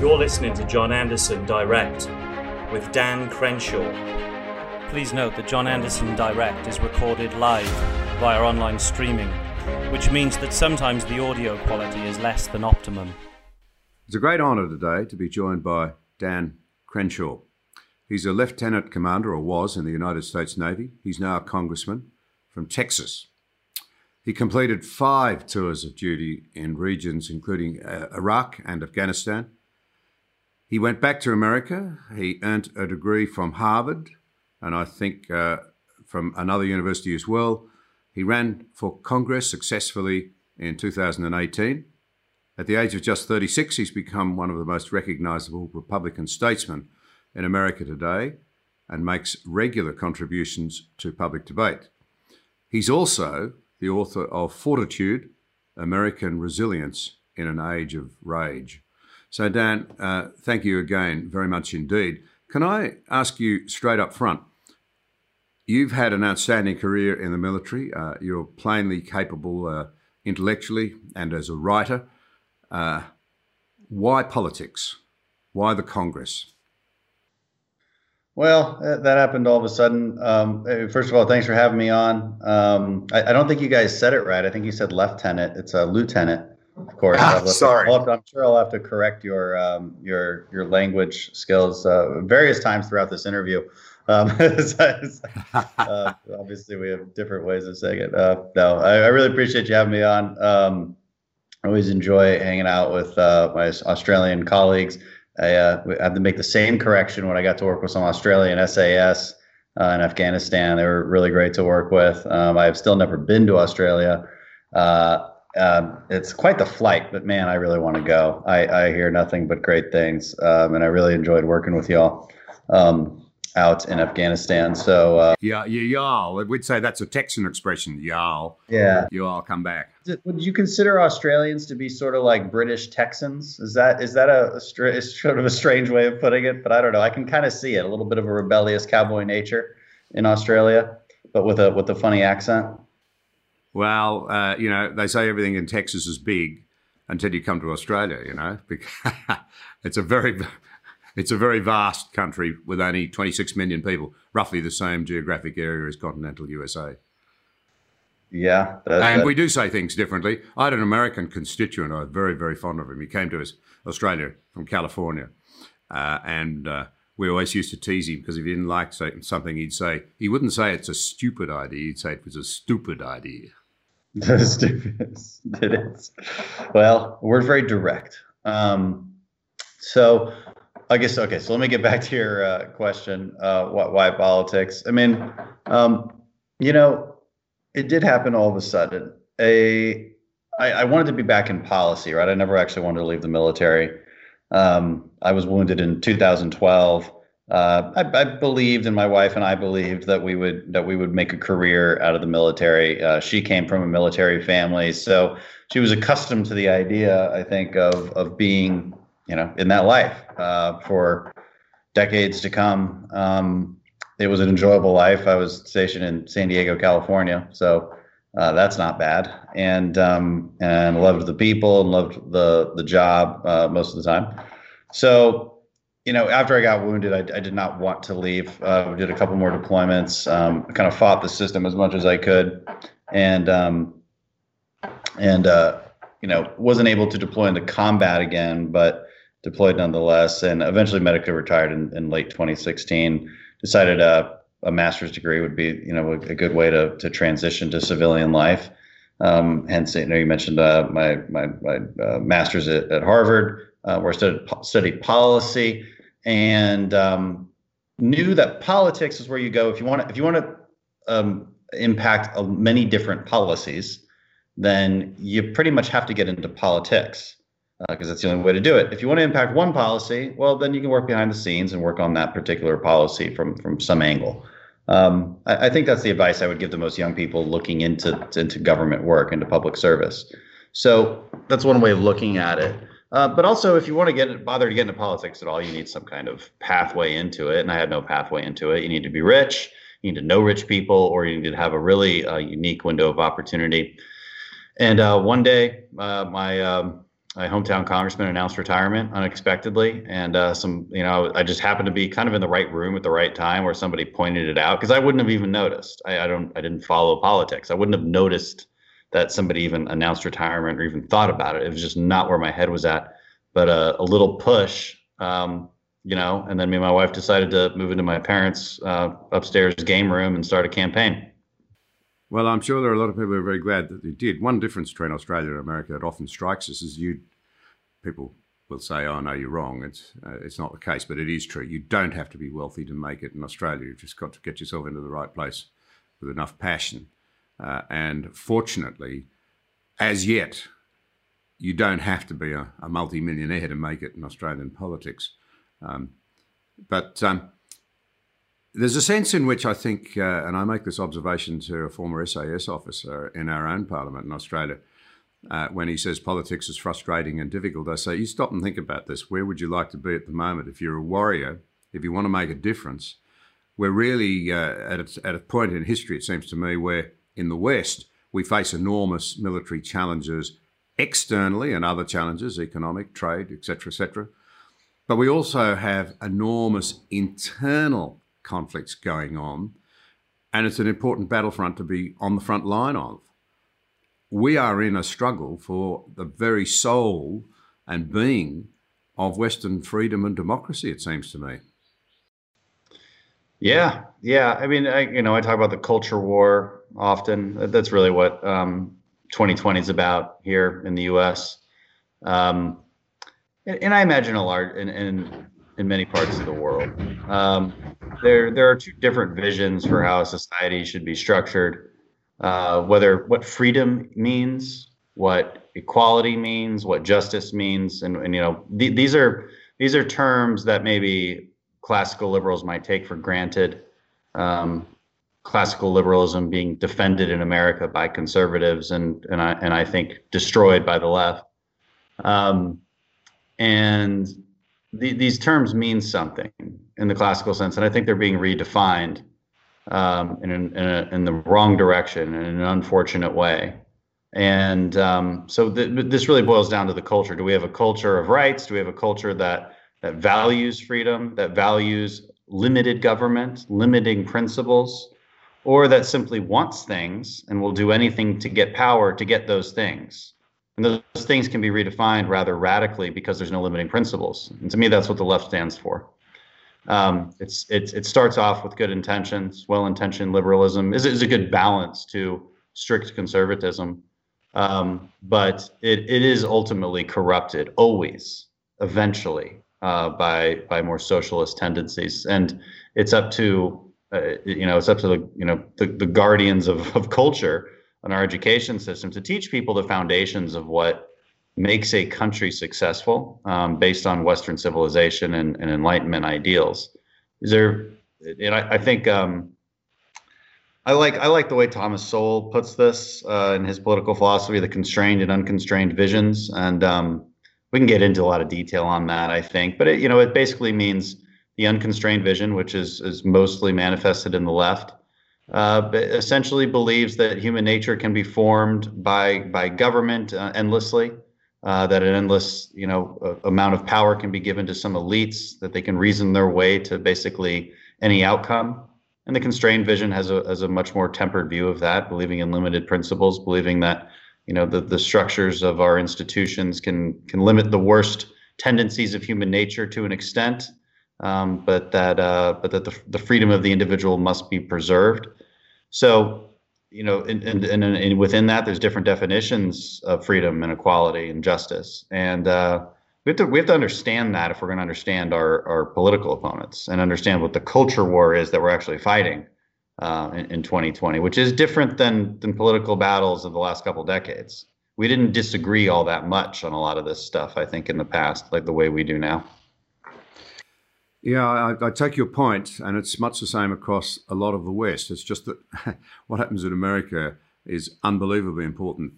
You're listening to John Anderson Direct with Dan Crenshaw. Please note that John Anderson Direct is recorded live via online streaming, which means that sometimes the audio quality is less than optimum. It's a great honour today to be joined by Dan Crenshaw. He's a lieutenant commander, or was, in the United States Navy. He's now a congressman from Texas. He completed 5 tours of duty in regions including Iraq and Afghanistan. He went back to America. He earned a degree from Harvard and I think from another university as well. He ran for Congress successfully in 2018. At the age of just 36, he's become one of the most recognizable Republican statesmen in America today and makes regular contributions to public debate. He's also the author of Fortitude: American Resilience in an Age of Rage. So Dan, thank you again very much indeed. Can I ask you straight up front, you've had an outstanding career in the military. You're plainly capable intellectually and as a writer. Why politics? Why the Congress? Well, that happened all of a sudden. First of all, thanks for having me on. I don't think you guys said it right. I think you said lieutenant. It's a lieutenant, of course. Sorry. I'm sure I'll have to correct your language skills various times throughout this interview. Obviously, we have different ways of saying it. No, I really appreciate you having me on. I always enjoy hanging out with my Australian colleagues. I had to make the same correction when I got to work with some Australian SAS in Afghanistan. They were really great to work with. I have still never been to Australia. It's quite the flight, but man, I really want to go. I hear nothing but great things, and I really enjoyed working with y'all out in Afghanistan. So y'all, we'd say that's a Texan expression, y'all. Yeah, you all come back. Would you consider Australians to be sort of like British Texans? Is that a sort of a strange way of putting it? But I don't know. I can kind of see it, a little bit of a rebellious cowboy nature in Australia, but with a funny accent. Well, you know, they say everything in Texas is big until you come to Australia. You know, it's a very vast country with only 26 million people, roughly the same geographic area as continental USA. Yeah. And we do say things differently. I had an American constituent. I was very, very fond of him. He came to Australia from California. And we always used to tease him because if he didn't like something, he wouldn't say it's a stupid idea. He'd say it was a stupid idea. Stupid. It is. Well, we're very direct. So I guess, okay, so let me get back to your question, why politics? I mean, you know, it did happen all of a sudden. I wanted to be back in policy, right? I never actually wanted to leave the military. I was wounded in 2012. I believed, and my wife and I believed, that we would make a career out of the military. She came from a military family, so she was accustomed to the idea, I think, of being, you know, in that life for decades to come. It was an enjoyable life. I was stationed in San Diego, California, so that's not bad. And loved the people and loved the job most of the time. So, you know, after I got wounded, I did not want to leave. We did a couple more deployments. I kind of fought the system as much as I could, and you know, wasn't able to deploy into combat again, but deployed nonetheless, and eventually medically retired in late 2016. Decided a master's degree would be, you know, a good way to transition to civilian life. Hence, you know, you mentioned my master's at Harvard, where I studied policy, and knew that politics is where you go if you want to impact many different policies. Then you pretty much have to get into politics because that's the only way to do it. If you want to impact one policy, well, then you can work behind the scenes and work on that particular policy from some angle. I think that's the advice I would give to most young people looking into government work, into public service. So that's one way of looking at it. But also, if you want to bother to get into politics at all, you need some kind of pathway into it. And I had no pathway into it. You need to be rich, you need to know rich people, or you need to have a really unique window of opportunity. And one day, my my hometown congressman announced retirement unexpectedly. And I just happened to be kind of in the right room at the right time where somebody pointed it out, because I wouldn't have even noticed. I didn't follow politics. I wouldn't have noticed that somebody even announced retirement or even thought about it. It was just not where my head was at. But a little push, and then me and my wife decided to move into my parents' upstairs game room and start a campaign. Well, I'm sure there are a lot of people who are very glad that you did. One difference between Australia and America that often strikes us is people will say, oh, no, you're wrong. It's not the case, but it is true. You don't have to be wealthy to make it in Australia. You've just got to get yourself into the right place with enough passion. And fortunately, as yet, you don't have to be a multi-millionaire to make it in Australian politics. There's a sense in which I think, and I make this observation to a former SAS officer in our own parliament in Australia, when he says politics is frustrating and difficult, I say, you stop and think about this. Where would you like to be at the moment? If you're a warrior, if you want to make a difference, we're really at a point in history, it seems to me, where in the West, we face enormous military challenges externally and other challenges, economic, trade, et cetera, but we also have enormous internal conflicts going on, and it's an important battlefront to be on the front line of. We are in a struggle for the very soul and being of Western freedom and democracy, it seems to me. Yeah. I mean, I talk about the culture war often. That's really what 2020 is about here in the US. And I imagine a large, in many parts of the world, there are two different visions for how a society should be structured, what freedom means, what equality means, what justice means, and these are terms that maybe classical liberals might take for granted. Classical liberalism being defended in America by conservatives and I think destroyed by the left. These terms mean something in the classical sense, and I think they're being redefined in the wrong direction and in an unfortunate way. And so this really boils down to the culture. Do we have a culture of rights? Do we have a culture that values freedom, that values limited government, limiting principles, or that simply wants things and will do anything to get power to get those things? And those things can be redefined rather radically because there's no limiting principles. And to me, that's what the left stands for. It starts off with good intentions. Well-intentioned liberalism is a good balance to strict conservatism. But it is ultimately corrupted always, eventually, by more socialist tendencies. And it's up to, the guardians of culture on our education system to teach people the foundations of what makes a country successful based on Western civilization and Enlightenment ideals. I like the way Thomas Sowell puts this in his political philosophy, the constrained and unconstrained visions. And we can get into a lot of detail on that, I think, but it basically means the unconstrained vision, which is mostly manifested in the left, essentially believes that human nature can be formed by government endlessly, that an endless amount of power can be given to some elites, that they can reason their way to basically any outcome. And the constrained vision has a much more tempered view of that, believing in limited principles, believing that the structures of our institutions can limit the worst tendencies of human nature to an extent, but that the freedom of the individual must be preserved. So, and within that, there's different definitions of freedom and equality and justice. And we have to understand that if we're going to understand our political opponents and understand what the culture war is that we're actually fighting in 2020, which is different than political battles of the last couple of decades. We didn't disagree all that much on a lot of this stuff, I think, in the past, like the way we do now. Yeah, I take your point, and it's much the same across a lot of the West. It's just that what happens in America is unbelievably important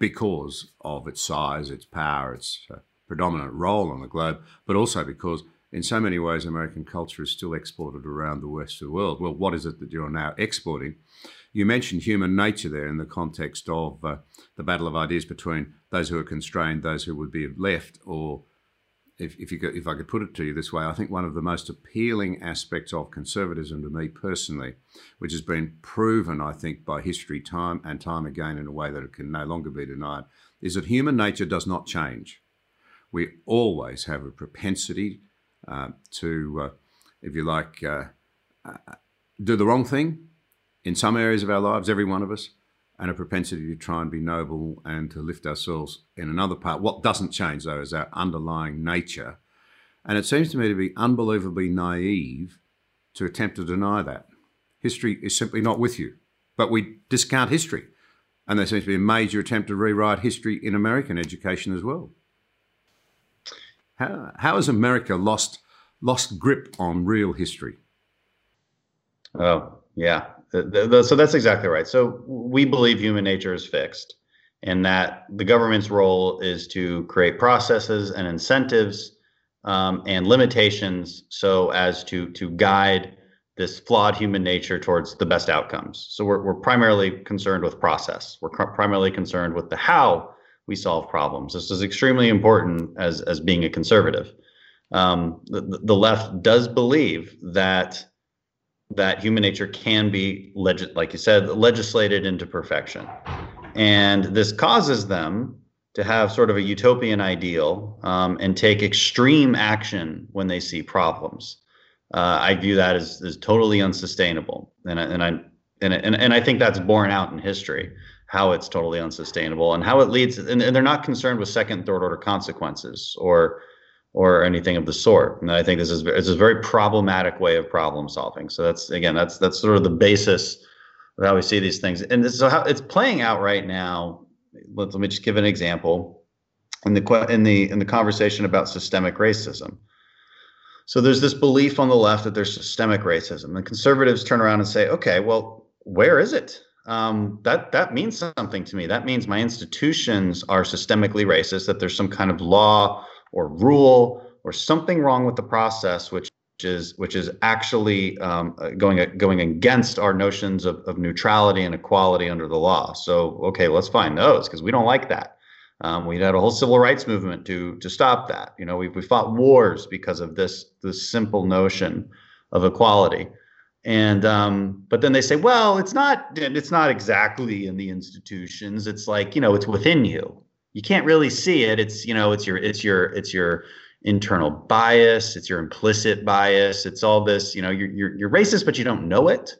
because of its size, its power, its predominant role on the globe, but also because in so many ways American culture is still exported around the West of the world. Well, what is it that you're now exporting? You mentioned human nature there in the context of the battle of ideas between those who are constrained, those who would be left, or if I could put it to you this way, I think one of the most appealing aspects of conservatism to me personally, which has been proven, I think, by history time and time again in a way that it can no longer be denied, is that human nature does not change. We always have a propensity to, if you like, do the wrong thing in some areas of our lives, every one of us, and a propensity to try and be noble and to lift ourselves in another part. What doesn't change, though, is our underlying nature. And it seems to me to be unbelievably naive to attempt to deny that. History is simply not with you, but we discount history. And there seems to be a major attempt to rewrite history in American education as well. How has America lost grip on real history? Oh, yeah. So that's exactly right. So we believe human nature is fixed and that the government's role is to create processes and incentives and limitations so as to guide this flawed human nature towards the best outcomes. So we're primarily concerned with process. We're primarily concerned with the how we solve problems. This is extremely important as being a conservative. The left does believe that human nature can be, like you said, legislated into perfection. And this causes them to have sort of a utopian ideal and take extreme action when they see problems. I view that as totally unsustainable. And I think that's borne out in history, how it's totally unsustainable and how it leads. And they're not concerned with second and third order consequences or anything of the sort. And I think this is a very problematic way of problem solving. So that's sort of the basis of how we see these things. And this is how it's playing out right now. Let me just give an example in the conversation about systemic racism. So there's this belief on the left that there's systemic racism, and conservatives turn around and say, okay, well, where is it? That means something to me. That means my institutions are systemically racist, that there's some kind of law or rule or something wrong with the process, which is actually going against our notions of neutrality and equality under the law. So, okay, let's find those because we don't like that. We had a whole civil rights movement to stop that. You know, we fought wars because of this simple notion of equality. And but then they say, well, it's not exactly in the institutions. It's like, you know, it's within you. You can't really see it. It's, you know, it's your internal bias. It's your implicit bias. It's all this, you know, you're racist, but you don't know it,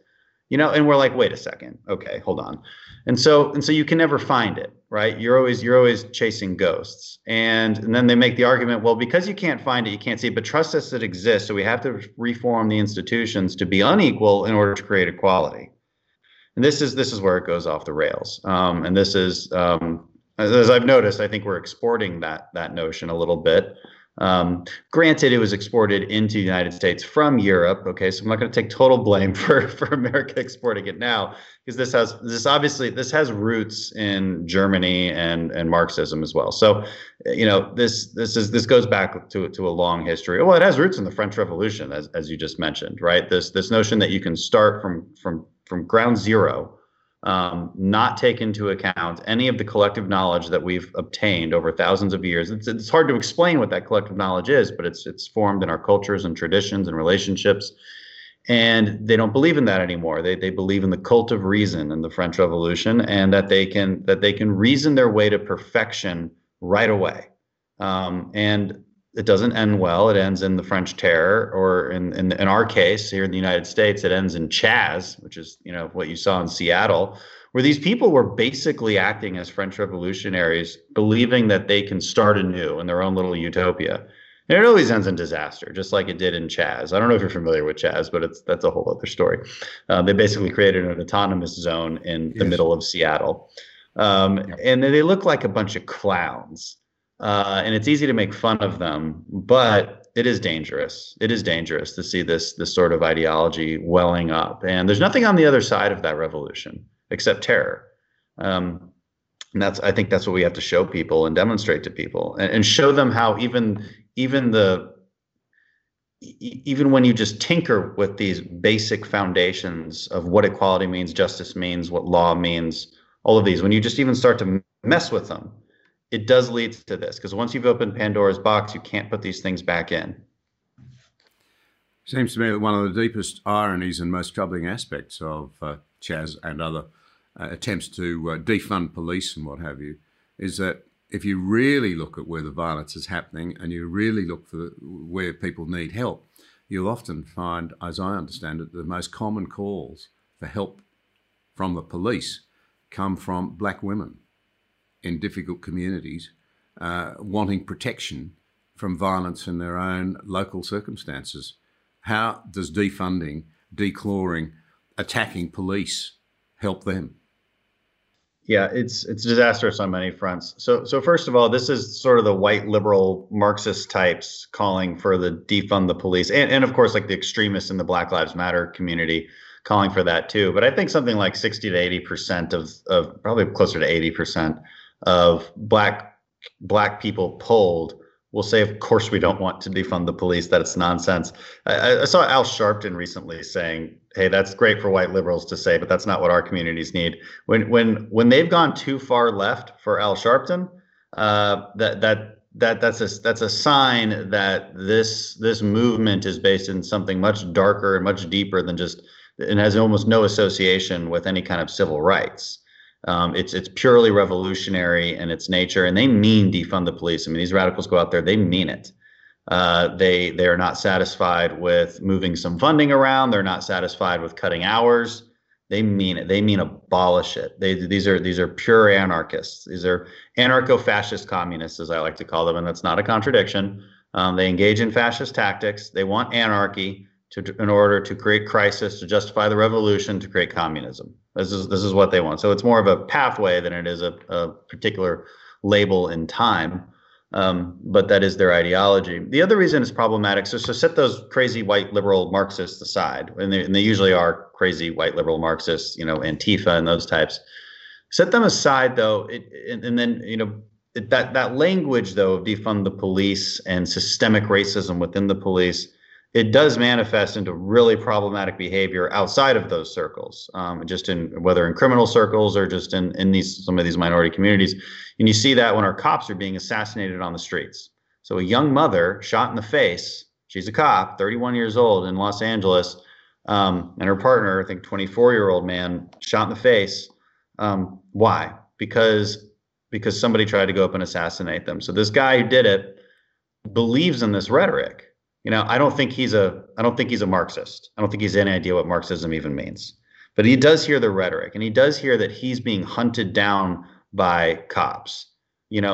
you know, and we're like, wait a second. Okay, hold on. And so you can never find it, right? You're always chasing ghosts. And then they make the argument, well, because you can't find it, you can't see it, but trust us, it exists. So we have to reform the institutions to be unequal in order to create equality. And this is where it goes off the rails. And this is, as I've noticed, I think we're exporting that notion a little bit. Granted, it was exported into the United States from Europe. Okay, so I'm not going to take total blame for America exporting it now, because this has roots in Germany and Marxism as well. So, you know, this goes back to a long history. Well, it has roots in the French Revolution, as you just mentioned, right? This notion that you can start from ground zero. Not take into account any of the collective knowledge that we've obtained over thousands of years. It's hard to explain what that collective knowledge is, but it's formed in our cultures and traditions and relationships. And they don't believe in that anymore. They believe in the cult of reason in the French Revolution, and that they can reason their way to perfection right away. And it doesn't end well. It ends in the French Terror, or in our case here in the United States, it ends in Chaz, which is, you know, what you saw in Seattle, where these people were basically acting as French revolutionaries, believing that they can start anew in their own little utopia. And it always ends in disaster, just like it did in Chaz. I don't know if you're familiar with Chaz, but that's a whole other story. They basically created an autonomous zone in the middle of Seattle. And they look like a bunch of clowns. And it's easy to make fun of them, but it is dangerous. It is dangerous to see this sort of ideology welling up. And there's nothing on the other side of that revolution except terror. And I think that's what we have to show people and demonstrate to people, and show them how even even when you just tinker with these basic foundations of what equality means, justice means, what law means, all of these, when you just even start to mess with them, it does lead to this. Because once you've opened Pandora's box, you can't put these things back in. Seems to me that one of the deepest ironies and most troubling aspects of Chaz and other attempts to defund police and what have you is that if you really look at where the violence is happening and you really look for where people need help, you'll often find, as I understand it, the most common calls for help from the police come from black women in difficult communities wanting protection from violence in their own local circumstances. How does defunding, declawing, attacking police help them? Yeah, it's disastrous on many fronts. So first of all, this is sort of the white liberal Marxist types calling for the defund the police, and of course, like the extremists in the Black Lives Matter community calling for that too. But I think something like 60 to 80% of probably closer to 80% of black people polled will say, of course, we don't want to defund the police. That's nonsense. I saw Al Sharpton recently saying, hey, that's great for white liberals to say, but that's not what our communities need. When they've gone too far left for Al Sharpton, that's a sign that this movement is based in something much darker and much deeper than just, and has almost no association with any kind of civil rights. It's purely revolutionary in its nature, and they mean defund the police. I mean, these radicals go out there, they mean it. They are not satisfied with moving some funding around. They're not satisfied with cutting hours. They mean it. They mean abolish it. These are pure anarchists. These are anarcho-fascist communists, as I like to call them, and that's not a contradiction. They engage in fascist tactics. They want anarchy in order to create crisis, to justify the revolution, to create communism. This is what they want. So it's more of a pathway than it is a particular label in time. But that is their ideology. The other reason it's problematic, so set those crazy white liberal Marxists aside, and they usually are crazy white liberal Marxists, Antifa and those types. Set them aside, though, and then that language, though, of defund the police and systemic racism within the police, it does manifest into really problematic behavior outside of those circles, just in whether in criminal circles or just in some of these minority communities. And you see that when our cops are being assassinated on the streets. So a young mother shot in the face. She's a cop, 31 years old in Los Angeles, and her partner, I think 24-year-old man, shot in the face. Why? Because somebody tried to go up and assassinate them. So this guy who did it believes in this rhetoric. I don't think he's a Marxist. I don't think he's any idea what Marxism even means. But he does hear the rhetoric, and he does hear that he's being hunted down by cops.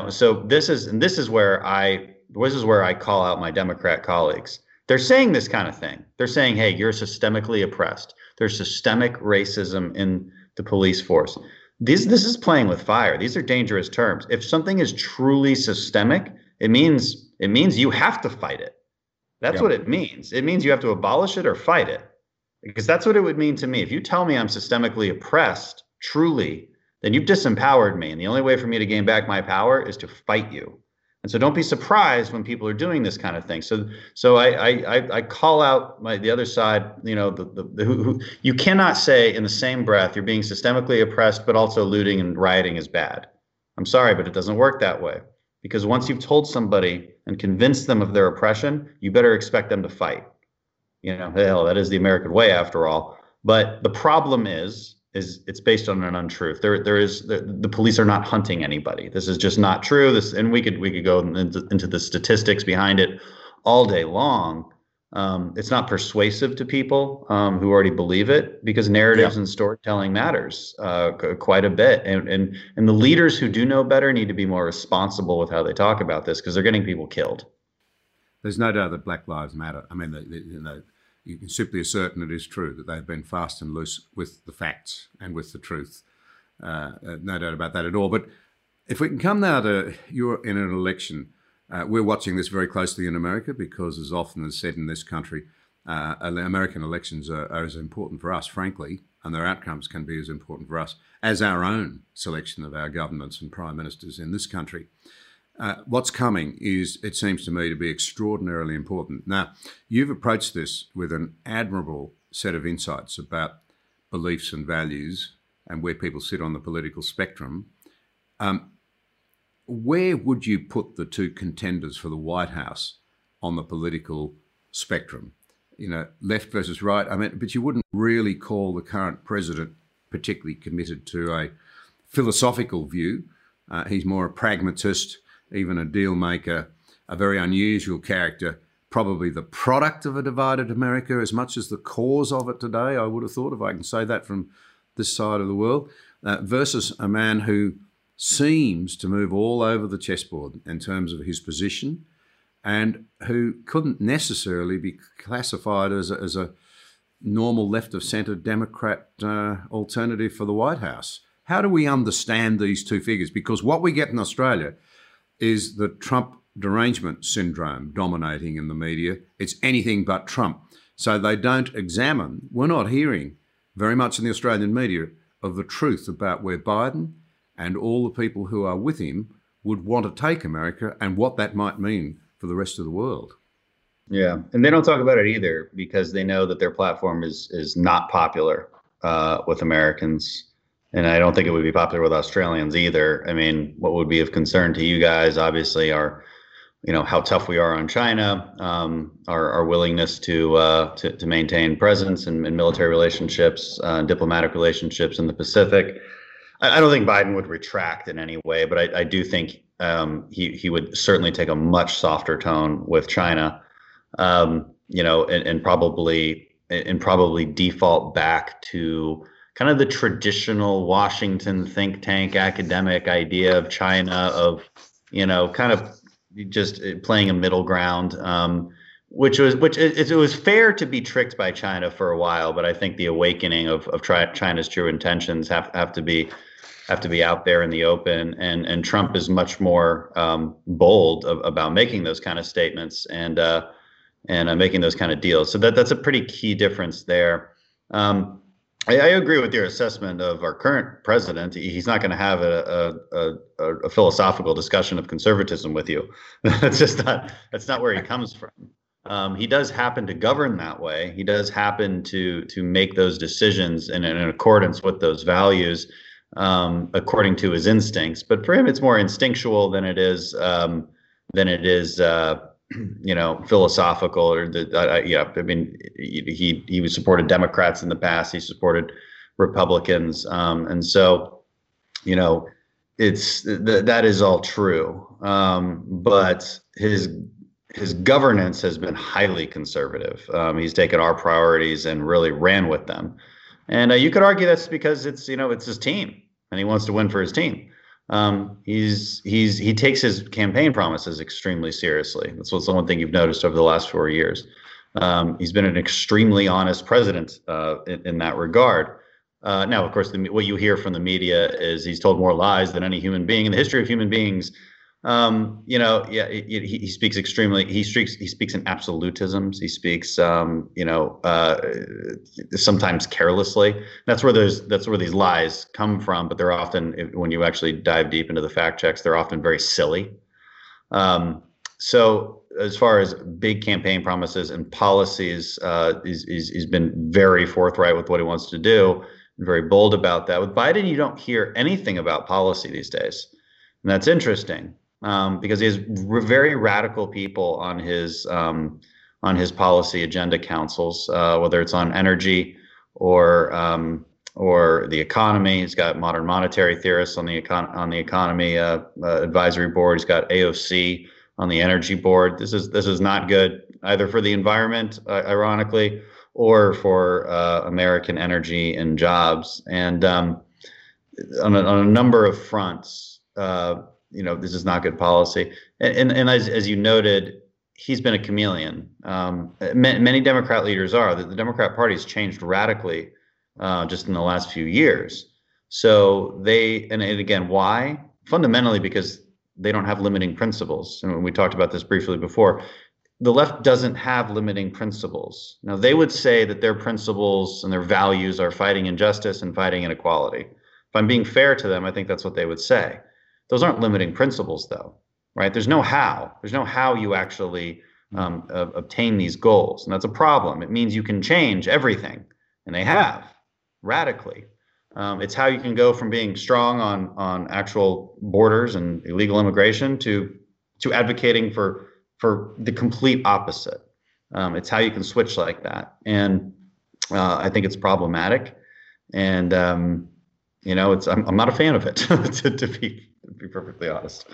So this is where I call out my Democrat colleagues. They're saying this kind of thing. They're saying, hey, you're systemically oppressed. There's systemic racism in the police force. This is playing with fire. These are dangerous terms. If something is truly systemic, it means you have to fight it. That's what it means. It means you have to abolish it or fight it, because that's what it would mean to me. If you tell me I'm systemically oppressed, truly, then you've disempowered me. And the only way for me to gain back my power is to fight you. And so don't be surprised when people are doing this kind of thing. So I call out the other side, who you cannot say in the same breath you're being systemically oppressed, but also looting and rioting is bad. I'm sorry, but it doesn't work that way. Because once you've told somebody and convinced them of their oppression, you better expect them to fight. Hell, that is the American way after all. But the problem is it's based on an untruth. The police are not hunting anybody. This is just not true. And we could go into the statistics behind it all day long. It's not persuasive to people who already believe it, because narratives and storytelling matters quite a bit. And the leaders who do know better need to be more responsible with how they talk about this, because they're getting people killed. There's no doubt that Black Lives Matter. I mean, you can simply assert, and it is true, that they've been fast and loose with the facts and with the truth. No doubt about that at all. But if we can come now to, you're in an election. We're watching this very closely in America, because as often as said in this country, American elections are as important for us, frankly, and their outcomes can be as important for us as our own selection of our governments and prime ministers in this country. What's coming is, it seems to me, to be extraordinarily important. Now, you've approached this with an admirable set of insights about beliefs and values and where people sit on the political spectrum. Where would you put the two contenders for the White House on the political spectrum? You know, left versus right. I mean, but you wouldn't really call the current president particularly committed to a philosophical view. He's more a pragmatist, even a deal maker, a very unusual character, probably the product of a divided America as much as the cause of it today, I would have thought, if I can say that from this side of the world, versus a man who seems to move all over the chessboard in terms of his position and who couldn't necessarily be classified as a normal left-of-centre Democrat alternative for the White House. How do we understand these two figures? Because what we get in Australia is the Trump derangement syndrome dominating in the media. It's anything but Trump. So they don't examine, we're not hearing very much in the Australian media of the truth about where Biden and all the people who are with him would want to take America and what that might mean for the rest of the world. Yeah, and they don't talk about it either because they know that their platform is not popular with Americans. And I don't think it would be popular with Australians either. I mean, what would be of concern to you guys, obviously, are, you know, how tough we are on China, our willingness to maintain presence in military relationships, diplomatic relationships in the Pacific. I don't think Biden would retract in any way, but I do think he would certainly take a much softer tone with China, you know, and probably default back to kind of the traditional Washington think tank academic idea of China, of, you know, kind of just playing a middle ground, which it was fair to be tricked by China for a while. But I think the awakening of China's true intentions have to be out there in the open. And Trump is much more bold about making those kind of statements and making those kind of deals. So that's a pretty key difference there. I agree with your assessment of our current president. He's not going to have a philosophical discussion of conservatism with you. That's not where he comes from. He does happen to govern that way. He does happen to make those decisions in accordance with those values, according to his instincts. But for him, it's more instinctual than it is you know, philosophical or I mean, he supported Democrats in the past. He supported Republicans. And so, you know, that is all true. But his governance has been highly conservative. He's taken our priorities and really ran with them. And you could argue that's because it's, you know, it's his team and he wants to win for his team. He takes his campaign promises extremely seriously. That's what's the one thing you've noticed over the last 4 years. He's been an extremely honest president in that regard. Now, of course, what you hear from the media is he's told more lies than any human being in the history of human beings. You know, yeah, he speaks extremely. He speaks in absolutisms. He speaks, you know, sometimes carelessly. That's where these lies come from. But they're often, when you actually dive deep into the fact checks, they're often very silly. So as far as big campaign promises and policies, he's been very forthright with what he wants to do, and very bold about that. With Biden, you don't hear anything about policy these days, and that's interesting. Because he has very radical people on his policy agenda councils, whether it's on energy or the economy. He's got modern monetary theorists on the economy advisory board. He's got AOC on the energy board. This is not good either for the environment, ironically, or for American energy and jobs, and on a number of fronts. You know, this is not good policy. And as you noted, he's been a chameleon. Many Democrat leaders are. The Democrat Party has changed radically just in the last few years. So and again, why? Fundamentally, because they don't have limiting principles. And we talked about this briefly before. The left doesn't have limiting principles. Now, they would say that their principles and their values are fighting injustice and fighting inequality. If I'm being fair to them, I think that's what they would say. Those aren't limiting principles, though. right? There's no how you actually obtain these goals. And that's a problem. It means you can change everything. And they have radically. It's how you can go from being strong on actual borders and illegal immigration to advocating for the complete opposite. It's how you can switch like that. And I think it's problematic. And, you know, I'm not a fan of it, to be perfectly honest.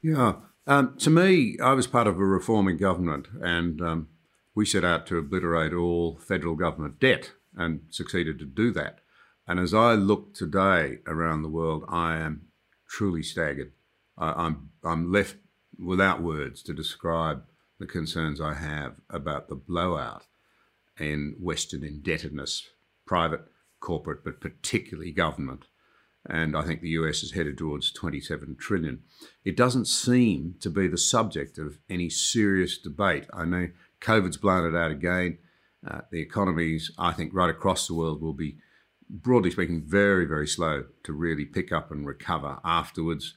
Yeah. To me, I was part of a reforming government, and we set out to obliterate all federal government debt and succeeded to do that. And as I look today around the world, I am truly staggered. I'm left without words to describe the concerns I have about the blowout in Western indebtedness, private, corporate, but particularly government. And I think the US is headed towards 27 trillion. It doesn't seem to be the subject of any serious debate. I know COVID's blown it out again. The economies, I think, right across the world will be, broadly speaking, very, very slow to really pick up and recover afterwards.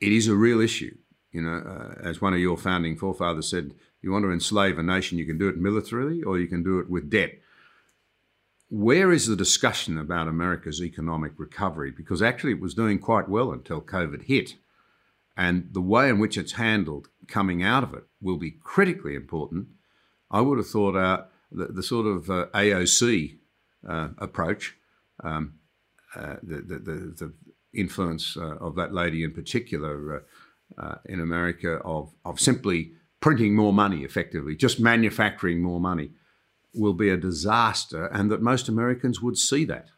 It is a real issue. You know, as one of your founding forefathers said, you want to enslave a nation, you can do it militarily or you can do it with debt. Where is the discussion about America's economic recovery? Because actually it was doing quite well until COVID hit. And the way in which it's handled coming out of it will be critically important. I would have thought the sort of AOC approach, the influence of that lady in particular in America of simply printing more money effectively, just manufacturing more money, will be a disaster, and that most Americans would see that.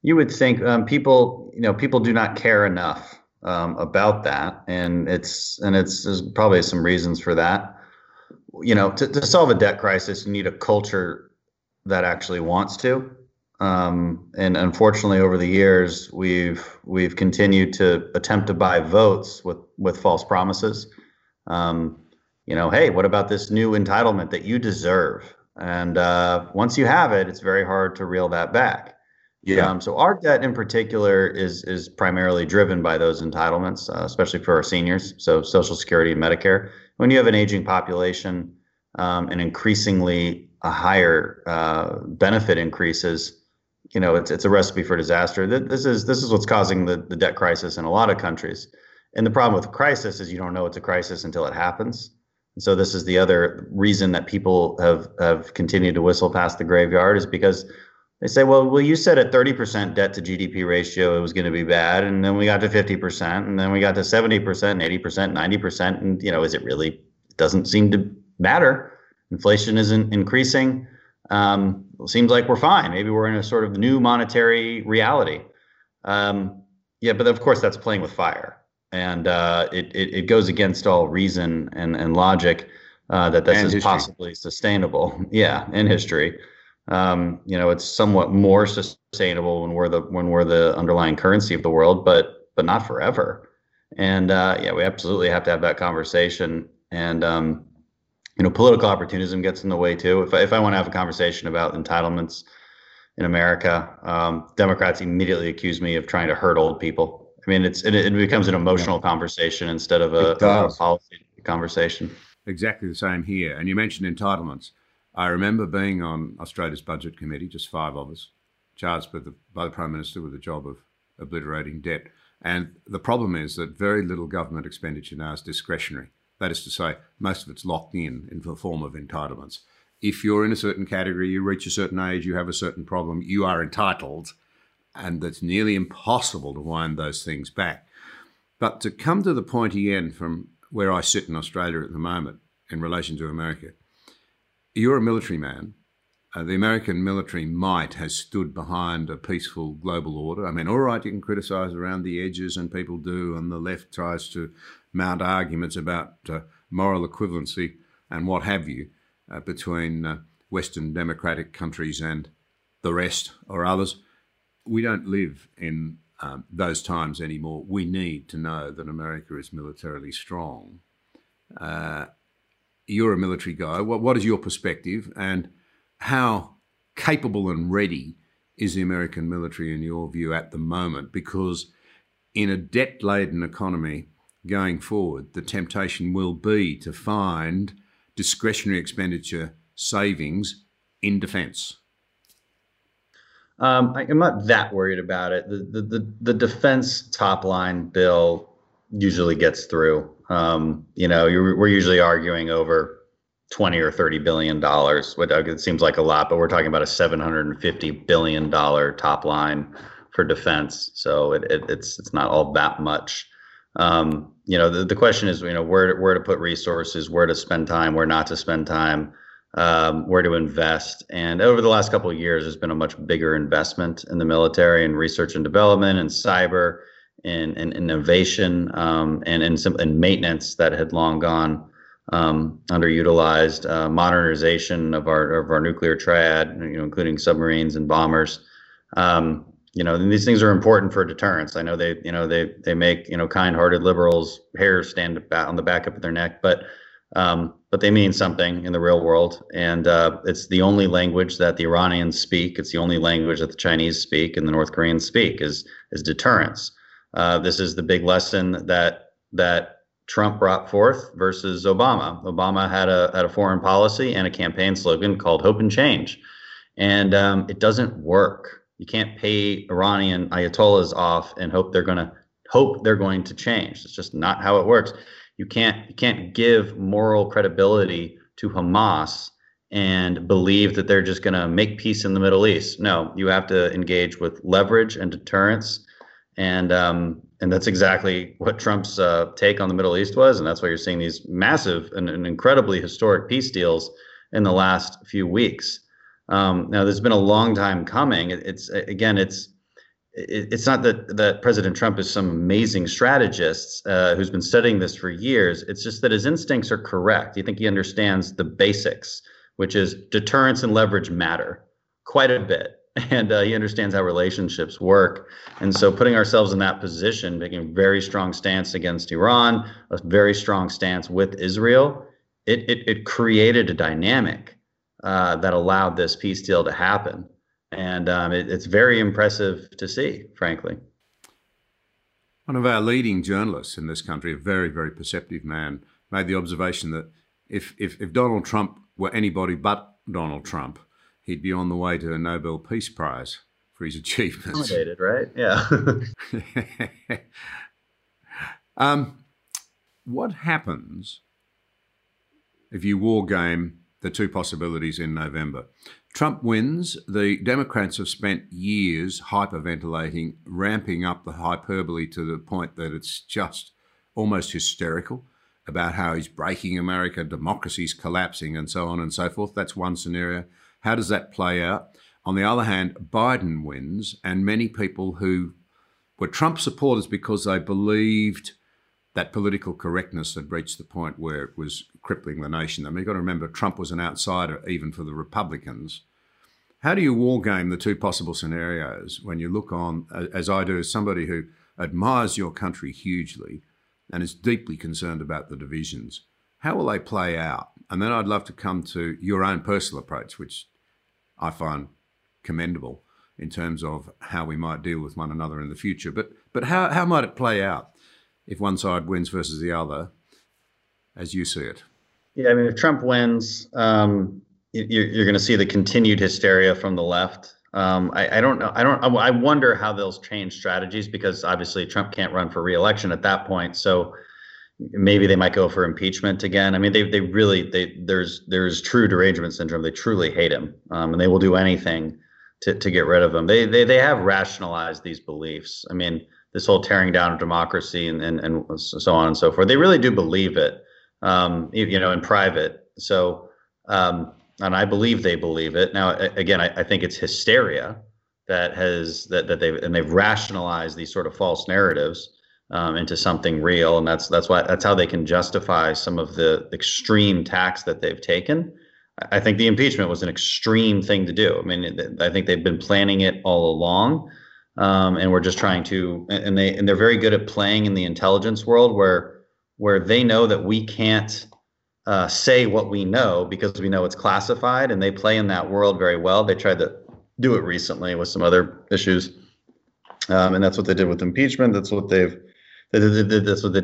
You would think people do not care enough about that, and there's probably some reasons for that. You know, to solve a debt crisis, you need a culture that actually wants to. And unfortunately, over the years, we've continued to attempt to buy votes with false promises. You know, hey, what about this new entitlement that you deserve? And once you have it, it's very hard to reel that back. Yeah. So our debt in particular is primarily driven by those entitlements, especially for our seniors. So Social Security and Medicare. When you have an aging population and increasingly a higher benefit increases, you know, it's a recipe for disaster. This is what's causing the debt crisis in a lot of countries. And the problem with crisis is you don't know it's a crisis until it happens. So this is the other reason that people have continued to whistle past the graveyard, is because they say, well, you said at 30% debt to GDP ratio it was going to be bad, and then we got to 50%, and then we got to 70%, and 80%, 90%, and, you know, is it really? It doesn't seem to matter. Inflation isn't increasing. It seems like we're fine. Maybe we're in a sort of new monetary reality. Yeah, but of course that's playing with fire. And it goes against all reason and logic that this is possibly sustainable. Yeah, in history, you know, it's somewhat more sustainable when we're the underlying currency of the world, but not forever. And yeah, we absolutely have to have that conversation. And you know, political opportunism gets in the way too. If I want to have a conversation about entitlements in America, Democrats immediately accuse me of trying to hurt old people. I mean, it becomes an emotional conversation instead of a policy conversation. Exactly the same here. And you mentioned entitlements. I remember being on Australia's budget committee, just five of us, charged by the Prime Minister with the job of obliterating debt. And the problem is that very little government expenditure now is discretionary. That is to say, most of it's locked in the form of entitlements. If you're in a certain category, you reach a certain age, you have a certain problem, you are entitled. And that's nearly impossible to wind those things back. But to come to the pointy end from where I sit in Australia at the moment in relation to America, you're a military man. The American military might has stood behind a peaceful global order. I mean, all right, you can criticise around the edges, and people do, and the left tries to mount arguments about moral equivalency and what have you between Western democratic countries and the rest or others. We don't live in those times anymore. We need to know that America is militarily strong. You're a military guy. What is your perspective, and how capable and ready is the American military in your view at the moment? Because in a debt-laden economy going forward, the temptation will be to find discretionary expenditure savings in defence. I'm not that worried about it. The defence top line bill usually gets through. You know, we're usually arguing over $20 or $30 billion, which it seems like a lot, but we're talking about a $750 billion top line for defense. So it's not all that much. You know, the question is, you know, where to put resources, where to spend time, where not to spend time, where to invest. And over the last couple of years, there's been a much bigger investment in the military and research and development and cyber and innovation and maintenance that had long gone underutilized, modernization of our nuclear triad, you know, including submarines and bombers. You know, and these things are important for deterrence. I know they make, you know, kind-hearted liberals' hair stand on the back of their neck, but they mean something in the real world. And it's the only language that the Iranians speak. It's the only language that the Chinese speak and the North Koreans speak is deterrence. This is the big lesson that Trump brought forth versus Obama. Obama had a foreign policy and a campaign slogan called "Hope and Change," and it doesn't work. You can't pay Iranian ayatollahs off and hope they're going to change. It's just not how it works. You can't give moral credibility to Hamas and believe that they're just going to make peace in the Middle East. No, you have to engage with leverage and deterrence, and that's exactly what Trump's take on the Middle East was, and that's why you're seeing these massive and incredibly historic peace deals in the last few weeks. Now, there's been a long time coming. It's not that President Trump is some amazing strategist who's been studying this for years. It's just that his instincts are correct. You think he understands the basics, which is deterrence and leverage matter quite a bit. And he understands how relationships work. And so putting ourselves in that position, making a very strong stance against Iran, a very strong stance with Israel, it created a dynamic that allowed this peace deal to happen. And it's very impressive to see, frankly. One of our leading journalists in this country, a very, very perceptive man, made the observation that if Donald Trump were anybody but Donald Trump, he'd be on the way to a Nobel Peace Prize for his achievements. Validated, right? Yeah. What happens if you war game the two possibilities in November? Trump wins. The Democrats have spent years hyperventilating, ramping up the hyperbole to the point that it's just almost hysterical about how he's breaking America, democracy's collapsing, and so on and so forth. That's one scenario. How does that play out? On the other hand, Biden wins, and many people who were Trump supporters because they believed that political correctness had reached the point where it was crippling the nation. I mean, you've got to remember, Trump was an outsider even for the Republicans. How do you war game the two possible scenarios when you look on, as I do, as somebody who admires your country hugely and is deeply concerned about the divisions? How will they play out? And then I'd love to come to your own personal approach, which I find commendable in terms of how we might deal with one another in the future. But how might it play out if one side wins versus the other, as you see it? Yeah, I mean, if Trump wins, you're going to see the continued hysteria from the left. I don't know. I wonder how they'll change strategies, because obviously Trump can't run for re-election at that point. So maybe they might go for impeachment again. I mean, there's true derangement syndrome. They truly hate him, and they will do anything to get rid of him. They have rationalized these beliefs. I mean, this whole tearing down of democracy and so on and so forth. They really do believe it, you know, in private. So, and I believe they believe it. Now, again, I think it's hysteria that they've rationalized these sort of false narratives into something real. And that's how they can justify some of the extreme tax that they've taken. I think the impeachment was an extreme thing to do. I mean, I think they've been planning it all along. And we're just trying to, and they're very good at playing in the intelligence world where they know that we can't say what we know because we know it's classified, and they play in that world very well. They tried to do it recently with some other issues And that's what they did with impeachment. That's what they did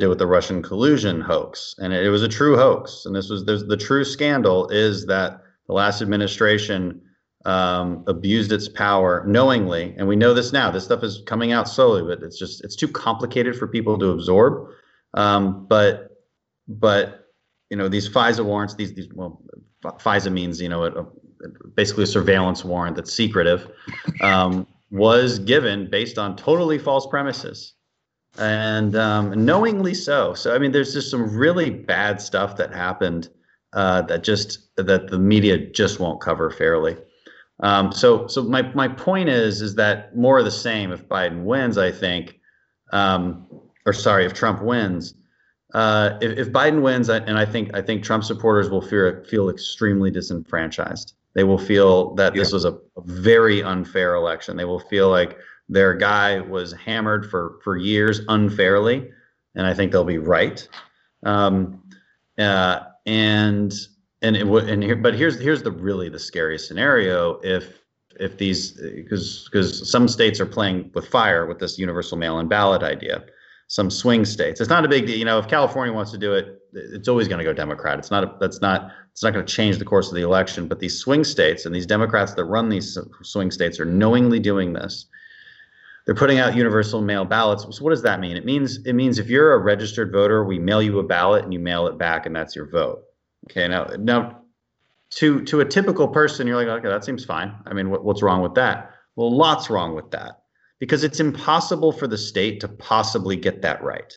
with the Russian collusion hoax. And it was a true hoax. And this was the true scandal is that the last administration abused its power knowingly. And we know this now. This stuff is coming out slowly, but it's too complicated for people to absorb. But you know, these FISA warrants, well, FISA means, you know, basically a surveillance warrant that's secretive, was given based on totally false premises and knowingly so. So, I mean, there's just some really bad stuff that happened that the media just won't cover fairly. So my point is that more of the same if Biden wins, I think, if Trump wins. If Biden wins, and I think Trump supporters will feel extremely disenfranchised. They will feel that this was a very unfair election. They will feel like their guy was hammered for years unfairly, and I think they'll be right. But here's the scary scenario if these because some states are playing with fire with this universal mail-in ballot idea. Some swing states. It's not a big deal. You know, if California wants to do it, it's always going to go Democrat. It's not going to change the course of the election. But these swing states and these Democrats that run these swing states are knowingly doing this. They're putting out universal mail ballots. So what does that mean? It means if you're a registered voter, we mail you a ballot and you mail it back, and that's your vote. Okay. Now to a typical person, you're like, okay, that seems fine. I mean, what's wrong with that? Well, lots wrong with that. Because it's impossible for the state to possibly get that right.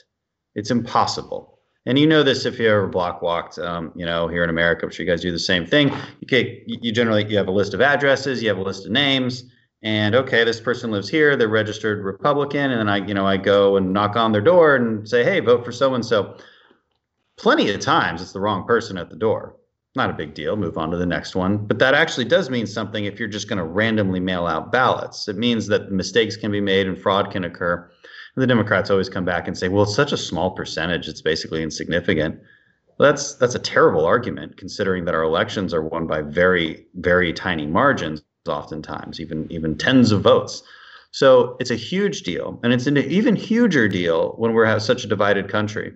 It's impossible. And you know this if you ever block walked, you know, here in America, I'm sure you guys do the same thing. You have a list of addresses, you have a list of names, and okay, this person lives here, they're registered Republican, and then I go and knock on their door and say, hey, vote for so-and-so. Plenty of times it's the wrong person at the door. Not a big deal, move on to the next one. But that actually does mean something if you're just going to randomly mail out ballots. It means that mistakes can be made and fraud can occur. And the Democrats always come back and say, well, it's such a small percentage, it's basically insignificant. Well, that's a terrible argument considering that our elections are won by very, very tiny margins, oftentimes, even tens of votes. So it's a huge deal. And it's an even huger deal when we have such a divided country.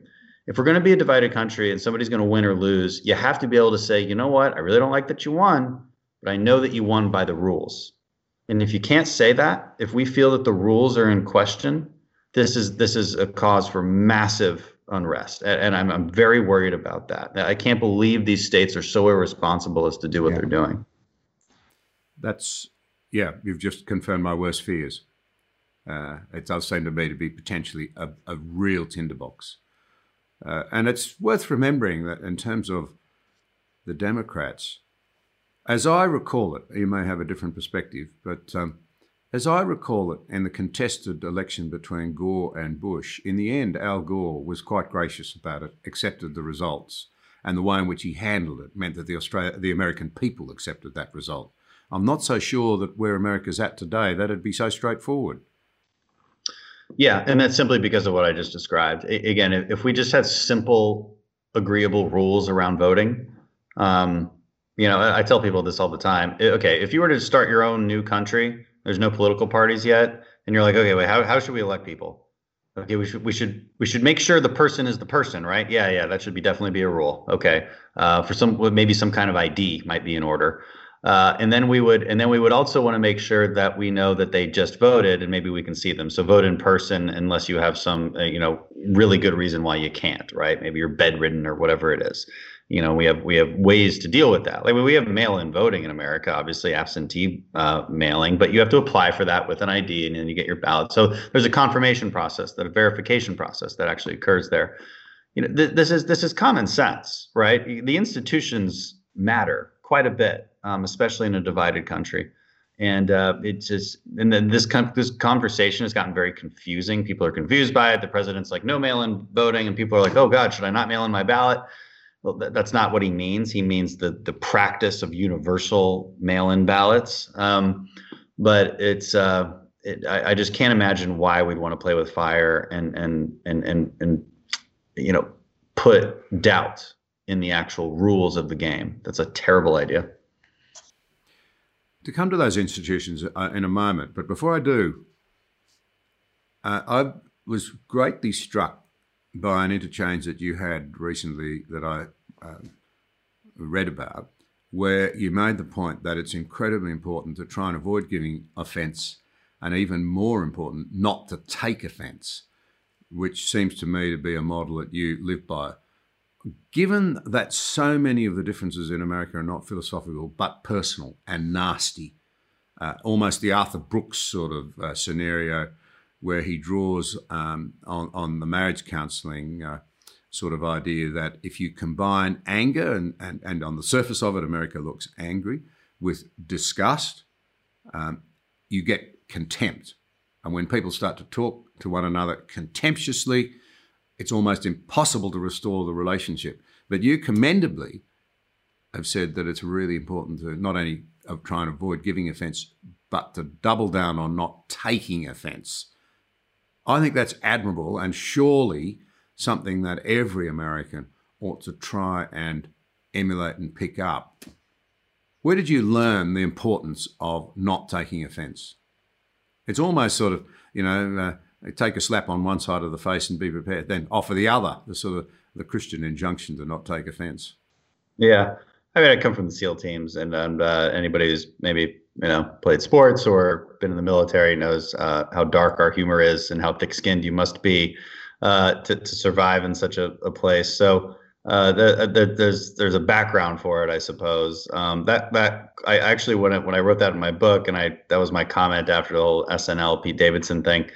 If we're going to be a divided country and somebody's going to win or lose, you have to be able to say, you know what, I really don't like that you won, but I know that you won by the rules. And if you can't say that, if we feel that the rules are in question, this is a cause for massive unrest. And I'm very worried about that. I can't believe these states are so irresponsible as to do what they're doing. You've just confirmed my worst fears. It does seem to me to be potentially a real tinderbox. And it's worth remembering that in terms of the Democrats, as I recall it, you may have a different perspective, but as I recall it, in the contested election between Gore and Bush, in the end, Al Gore was quite gracious about it, accepted the results, and the way in which he handled it meant that the American people accepted that result. I'm not so sure that where America's at today, that'd be so straightforward. Yeah, and that's simply because of what I just described. Again, if we just had simple, agreeable rules around voting, you know, I tell people this all the time. Okay, if you were to start your own new country, there's no political parties yet, and you're like, okay, wait, how should we elect people? Okay, we should make sure the person is the person, right? Yeah, that should definitely be a rule. Okay, maybe some kind of ID might be in order. And then we would also want to make sure that we know that they just voted, and maybe we can see them. So vote in person unless you have some, really good reason why you can't, right? Maybe you're bedridden or whatever it is. You know, we have ways to deal with that. Like we have mail-in voting in America, obviously absentee mailing, but you have to apply for that with an ID, and then you get your ballot. So there's a confirmation process, a verification process that actually occurs there. You know, this is common sense, right? The institutions matter quite a bit. Especially in a divided country. And this conversation has gotten very confusing. People are confused by it. The president's like, no mail-in voting. And people are like, oh God, should I not mail in my ballot? Well, that's not what he means. He means the practice of universal mail-in ballots. But I just can't imagine why we'd want to play with fire and you know, put doubt in the actual rules of the game. That's a terrible idea. To come to those institutions in a moment, but before I do, I was greatly struck by an interchange that you had recently that I read about, where you made the point that it's incredibly important to try and avoid giving offence, and even more important, not to take offence, which seems to me to be a model that you live by. Given that so many of the differences in America are not philosophical, but personal and nasty, almost the Arthur Brooks sort of scenario where he draws on the marriage counselling sort of idea that if you combine anger and on the surface of it, America looks angry, with disgust, you get contempt. And when people start to talk to one another contemptuously, it's almost impossible to restore the relationship. But you commendably have said that it's really important to not only try and avoid giving offence, but to double down on not taking offence. I think that's admirable and surely something that every American ought to try and emulate and pick up. Where did you learn the importance of not taking offence? It's almost sort of, you know, take a slap on one side of the face and be prepared, then offer the other, the sort of the Christian injunction to not take offense. Yeah. I mean, I come from the SEAL teams, and anybody who's maybe, you know, played sports or been in the military knows how dark our humor is and how thick-skinned you must be to survive in such a place. So there's a background for it, I suppose. I actually, when I wrote that in my book, and that was my comment after the whole SNL Pete Davidson thing,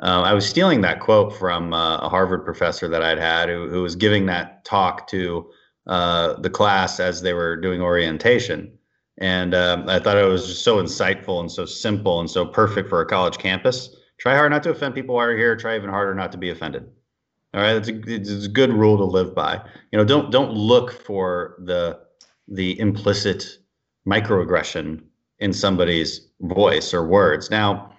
I was stealing that quote from a Harvard professor that I'd had who was giving that talk to the class as they were doing orientation. And I thought it was just so insightful and so simple and so perfect for a college campus. Try hard not to offend people while you're here. Try even harder not to be offended. All right, it's a good rule to live by. You know, don't look for the implicit microaggression in somebody's voice or words. Now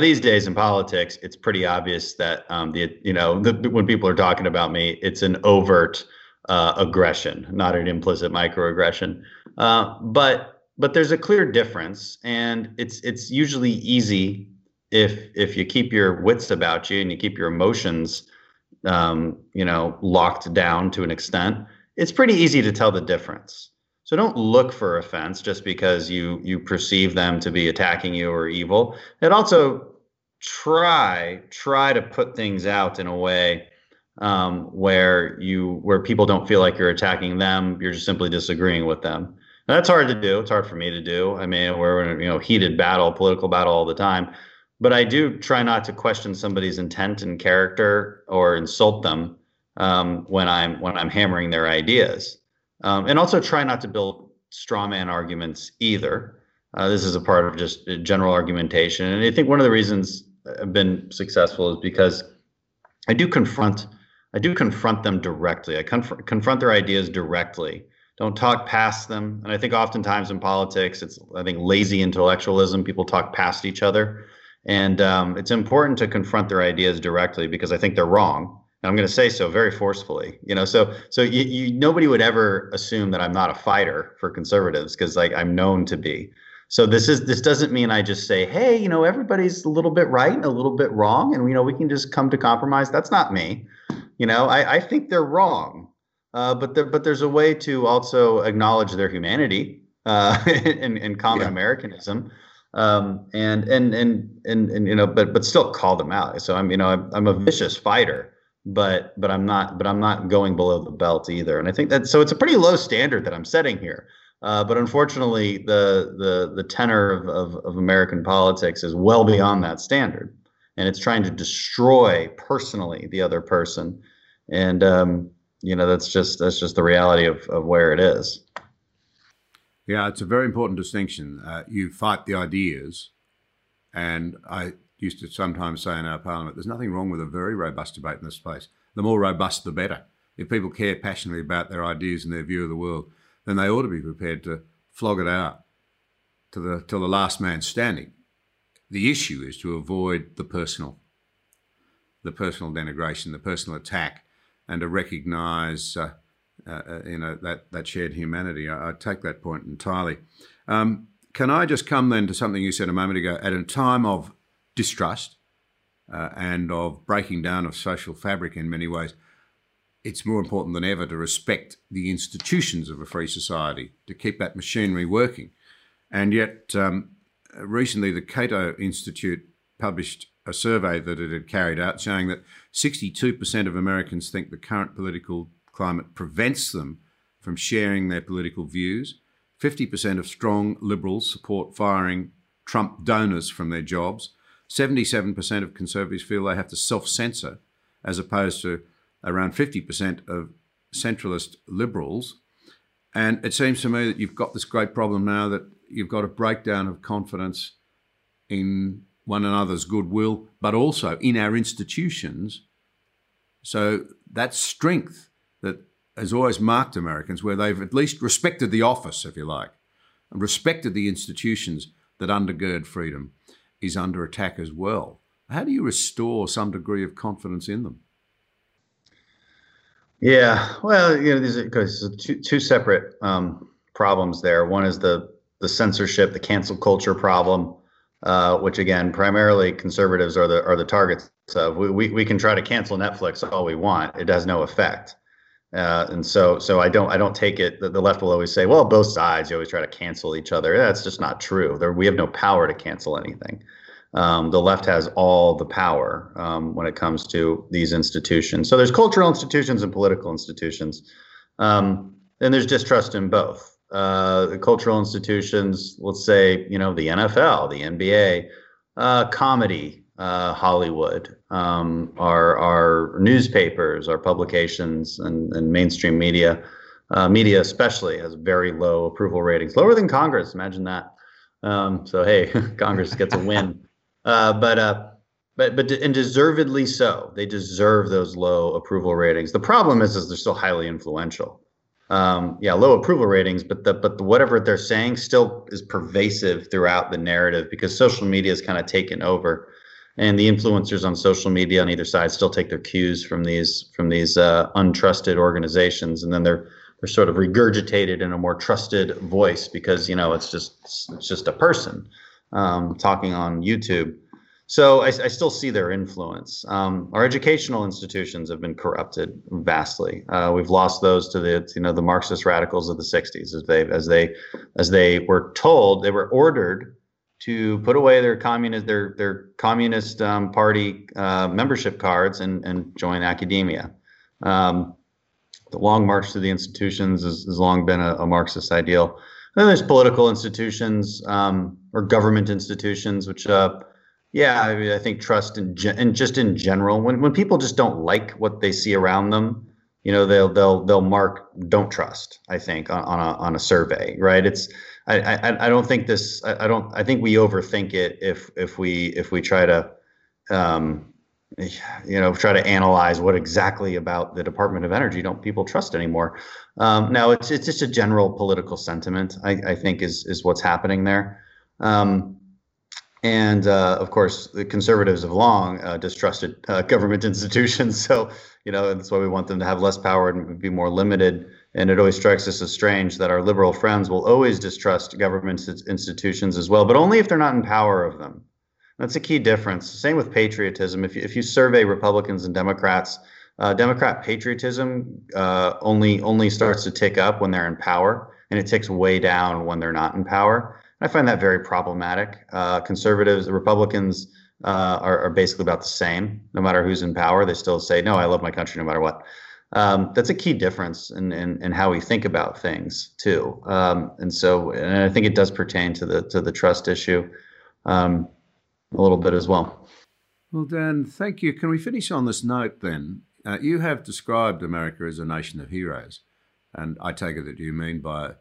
these days in politics, it's pretty obvious that when people are talking about me, it's an overt aggression, not an implicit microaggression. But there's a clear difference, and it's usually easy if you keep your wits about you and you keep your emotions, locked down to an extent. It's pretty easy to tell the difference. So don't look for offense just because you perceive them to be attacking you or evil. And also try to put things out in a way where people don't feel like you're attacking them. You're just simply disagreeing with them. And that's hard to do. It's hard for me to do. I mean, we're in a heated battle, political battle all the time. But I do try not to question somebody's intent and character or insult them when I'm hammering their ideas. And also try not to build straw man arguments either. This is a part of just general argumentation. And I think one of the reasons I've been successful is because I do confront them directly. I confront their ideas directly. Don't talk past them. And I think oftentimes in politics, I think lazy intellectualism. People talk past each other. And it's important to confront their ideas directly because I think they're wrong. And I'm going to say so very forcefully, so nobody would ever assume that I'm not a fighter for conservatives because I'm known to be. So this doesn't mean I just say, hey, everybody's a little bit right and a little bit wrong. And, we can just come to compromise. That's not me. I think they're wrong. But there's a way to also acknowledge their humanity and common Americanism. But still call them out. So I'm a vicious fighter. But I'm not going below the belt either, and I think that so it's a pretty low standard that I'm setting here. But unfortunately, the tenor of American politics is well beyond that standard, and it's trying to destroy personally the other person, and that's just the reality of where it is. Yeah, it's a very important distinction. You fight the ideas, and I used to sometimes say in our parliament, there's nothing wrong with a very robust debate in this space. The more robust, the better. If people care passionately about their ideas and their view of the world, then they ought to be prepared to flog it out till the last man standing. The issue is to avoid the personal denigration, the personal attack, and to recognise that shared humanity. I take that point entirely. Can I just come then to something you said a moment ago? At a time of distrust, and of breaking down of social fabric in many ways, it's more important than ever to respect the institutions of a free society, to keep that machinery working. And yet, recently the Cato Institute published a survey that it had carried out showing that 62% of Americans think the current political climate prevents them from sharing their political views. 50% of strong liberals support firing Trump donors from their jobs. 77% of conservatives feel they have to self-censor, as opposed to around 50% of centralist liberals. And it seems to me that you've got this great problem now that you've got a breakdown of confidence in one another's goodwill, but also in our institutions. So that strength that has always marked Americans, where they've at least respected the office, if you like, and respected the institutions that undergird freedom, is under attack as well. How do you restore some degree of confidence in them? Yeah, well, you know, these are two separate problems there. One is the censorship, the cancel culture problem, which again, primarily conservatives are the targets of. We can try to cancel Netflix all we want; it has no effect. And so I don't take it that the left will always say, well, both sides, you always try to cancel each other. That's just not true. We have no power to cancel anything. The left has all the power when it comes to these institutions. So there's cultural institutions and political institutions. And there's distrust in both. The cultural institutions, let's say, the NFL, the NBA, comedy, Hollywood, our newspapers, our publications, and mainstream media. Media especially has very low approval ratings, lower than Congress. Imagine that. So hey, Congress gets a win, but and deservedly so. They deserve those low approval ratings. The problem is they're still highly influential. Yeah, low approval ratings, but whatever they're saying still is pervasive throughout the narrative because social media has kind of taken over. And the influencers on social media on either side still take their cues from these untrusted organizations, and then they're sort of regurgitated in a more trusted voice because it's just a person talking on YouTube. So I still see their influence. Our educational institutions have been corrupted vastly. We've lost those to the Marxist radicals of the '60s, as they were told, they were ordered to put away their communist party membership cards and join academia. The long march through the institutions has long been a Marxist ideal. And then there's political institutions or government institutions, which, I think trust and just in general, when people just don't like what they see around them, they'll mark don't trust. I think on a survey, right? I think we overthink it if we try to, try to analyze what exactly about the Department of Energy don't people trust anymore. Now it's just a general political sentiment, I think is what's happening there. And of course, the conservatives have long distrusted government institutions. So, that's why we want them to have less power and be more limited. And it always strikes us as strange that our liberal friends will always distrust government institutions as well, but only if they're not in power of them. That's a key difference. Same with patriotism. If you survey Republicans and Democrats, Democrat patriotism only starts to tick up when they're in power, and it ticks way down when they're not in power. And I find that very problematic. Conservatives, Republicans are basically about the same. No matter who's in power, they still say, no, I love my country no matter what. That's a key difference in how we think about things too, and I think it does pertain to the trust issue a little bit as well. Well, Dan, thank you. Can we finish on this note then? You have described America as a nation of heroes, and I take it that you mean by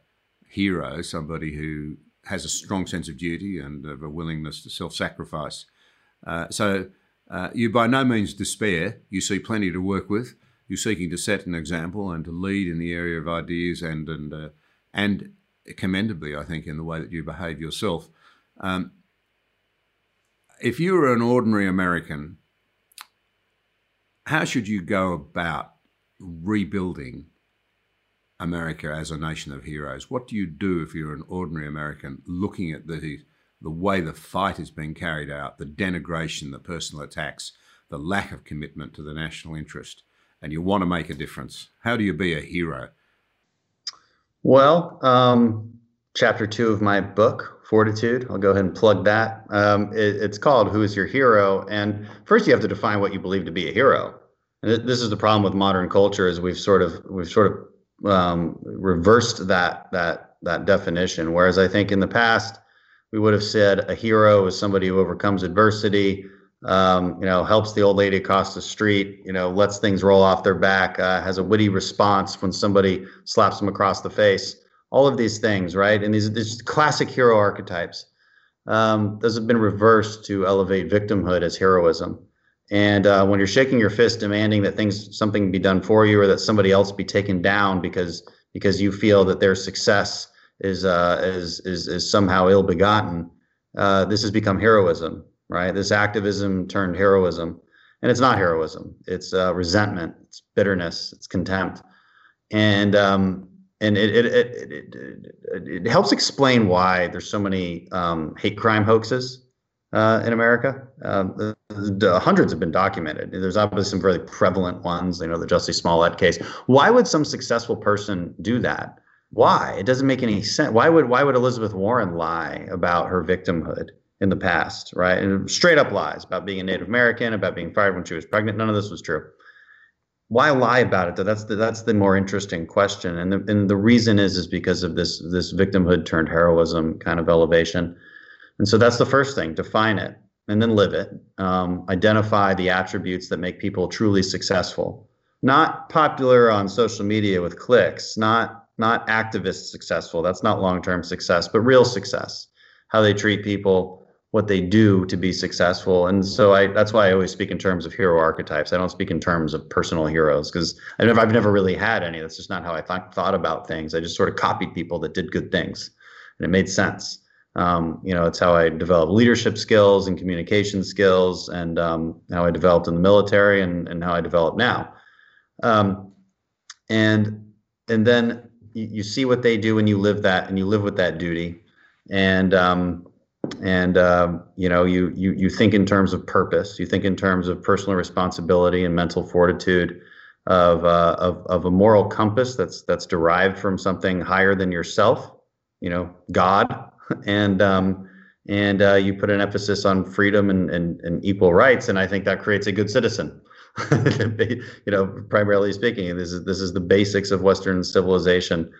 hero somebody who has a strong sense of duty and of a willingness to self-sacrifice. So you by no means despair. You see plenty to work with. You're seeking to set an example and to lead in the area of ideas and commendably, I think, in the way that you behave yourself. If you were an ordinary American, how should you go about rebuilding America as a nation of heroes? What do you do if you're an ordinary American looking at the the way the fight is being carried out, the denigration, the personal attacks, the lack of commitment to the national interest, and you want to make a difference. How do you be a hero? Well, chapter 2 of my book, Fortitude, I'll go ahead and plug that. It's called Who is Your Hero? And first you have to define what you believe to be a hero. And this is the problem with modern culture, is we've sort of reversed that definition. Whereas I think in the past, we would have said a hero is somebody who overcomes adversity, helps the old lady across the street, lets things roll off their back, has a witty response when somebody slaps them across the face, all of these things, right? And these classic hero archetypes, those have been reversed to elevate victimhood as heroism. And when you're shaking your fist demanding that something be done for you, or that somebody else be taken down because you feel that their success is somehow ill-begotten, this has become heroism. Right? This activism turned heroism, and it's not heroism. It's resentment, it's bitterness, it's contempt. And it helps explain why there's so many hate crime hoaxes in America. Hundreds have been documented. There's obviously some very prevalent ones, the Jussie Smollett case. Why would some successful person do that? Why? It doesn't make any sense. Why would Elizabeth Warren lie about her victimhood in the past, right? And straight up lies about being a Native American, about being fired when she was pregnant. None of this was true. Why lie about it though? That's the more interesting question. And the reason is because of this victimhood turned heroism kind of elevation. And so that's the first thing, define it and then live it. Identify the attributes that make people truly successful, not popular on social media with clicks, not activist successful. That's not long-term success, but real success, how they treat people, what they do to be successful. And so that's why I always speak in terms of hero archetypes. I don't speak in terms of personal heroes because I've never really had any. That's just not how I thought about things. I just sort of copied people that did good things and it made sense. It's how I developed leadership skills and communication skills, and how I developed in the military, and how I develop now. And then you see what they do and you live that, and you live with that duty. You think in terms of purpose, you think in terms of personal responsibility and mental fortitude, of a moral compass that's derived from something higher than yourself, God, and you put an emphasis on freedom and equal rights. And I think that creates a good citizen, primarily speaking. This is the basics of Western civilization,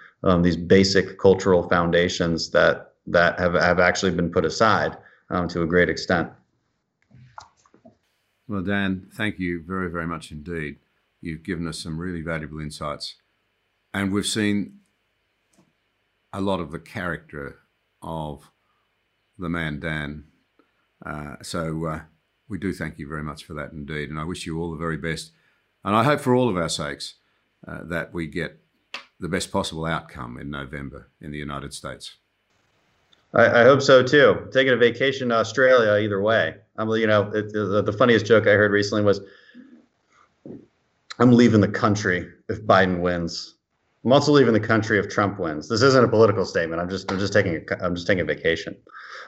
these basic cultural foundations that have actually been put aside to a great extent. Well, Dan, thank you very, very much indeed. You've given us some really valuable insights, and we've seen a lot of the character of the man, Dan. So we do thank you very much for that indeed. And I wish you all the very best. And I hope for all of our sakes that we get the best possible outcome in November in the United States. I hope so too. Taking a vacation to Australia either way. The funniest joke I heard recently was, I'm leaving the country if Biden wins. I'm also leaving the country if Trump wins. This isn't a political statement. I'm just taking a vacation.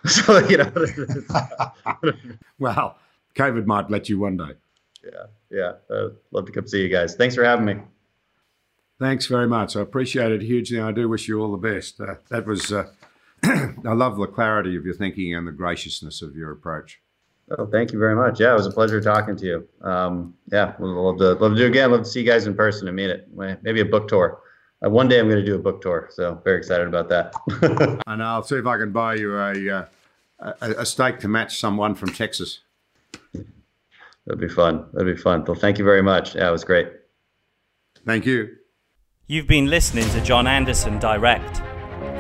So, Wow. COVID might let you one day. Yeah. I'd love to come see you guys. Thanks for having me. Thanks very much. I appreciate it hugely. I do wish you all the best. That was, I love the clarity of your thinking and the graciousness of your approach. Oh, thank you very much. Yeah, it was a pleasure talking to you. Love to do it again. Love to see you guys in person and meet it. Maybe a book tour. One day I'm going to do a book tour, so very excited about that. And I'll see if I can buy you a steak to match someone from Texas. That'd be fun. Well, thank you very much. Yeah, it was great. Thank you. You've been listening to John Anderson Direct.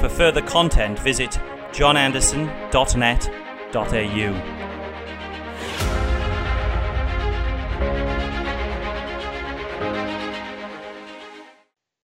For further content, visit johnanderson.net.au.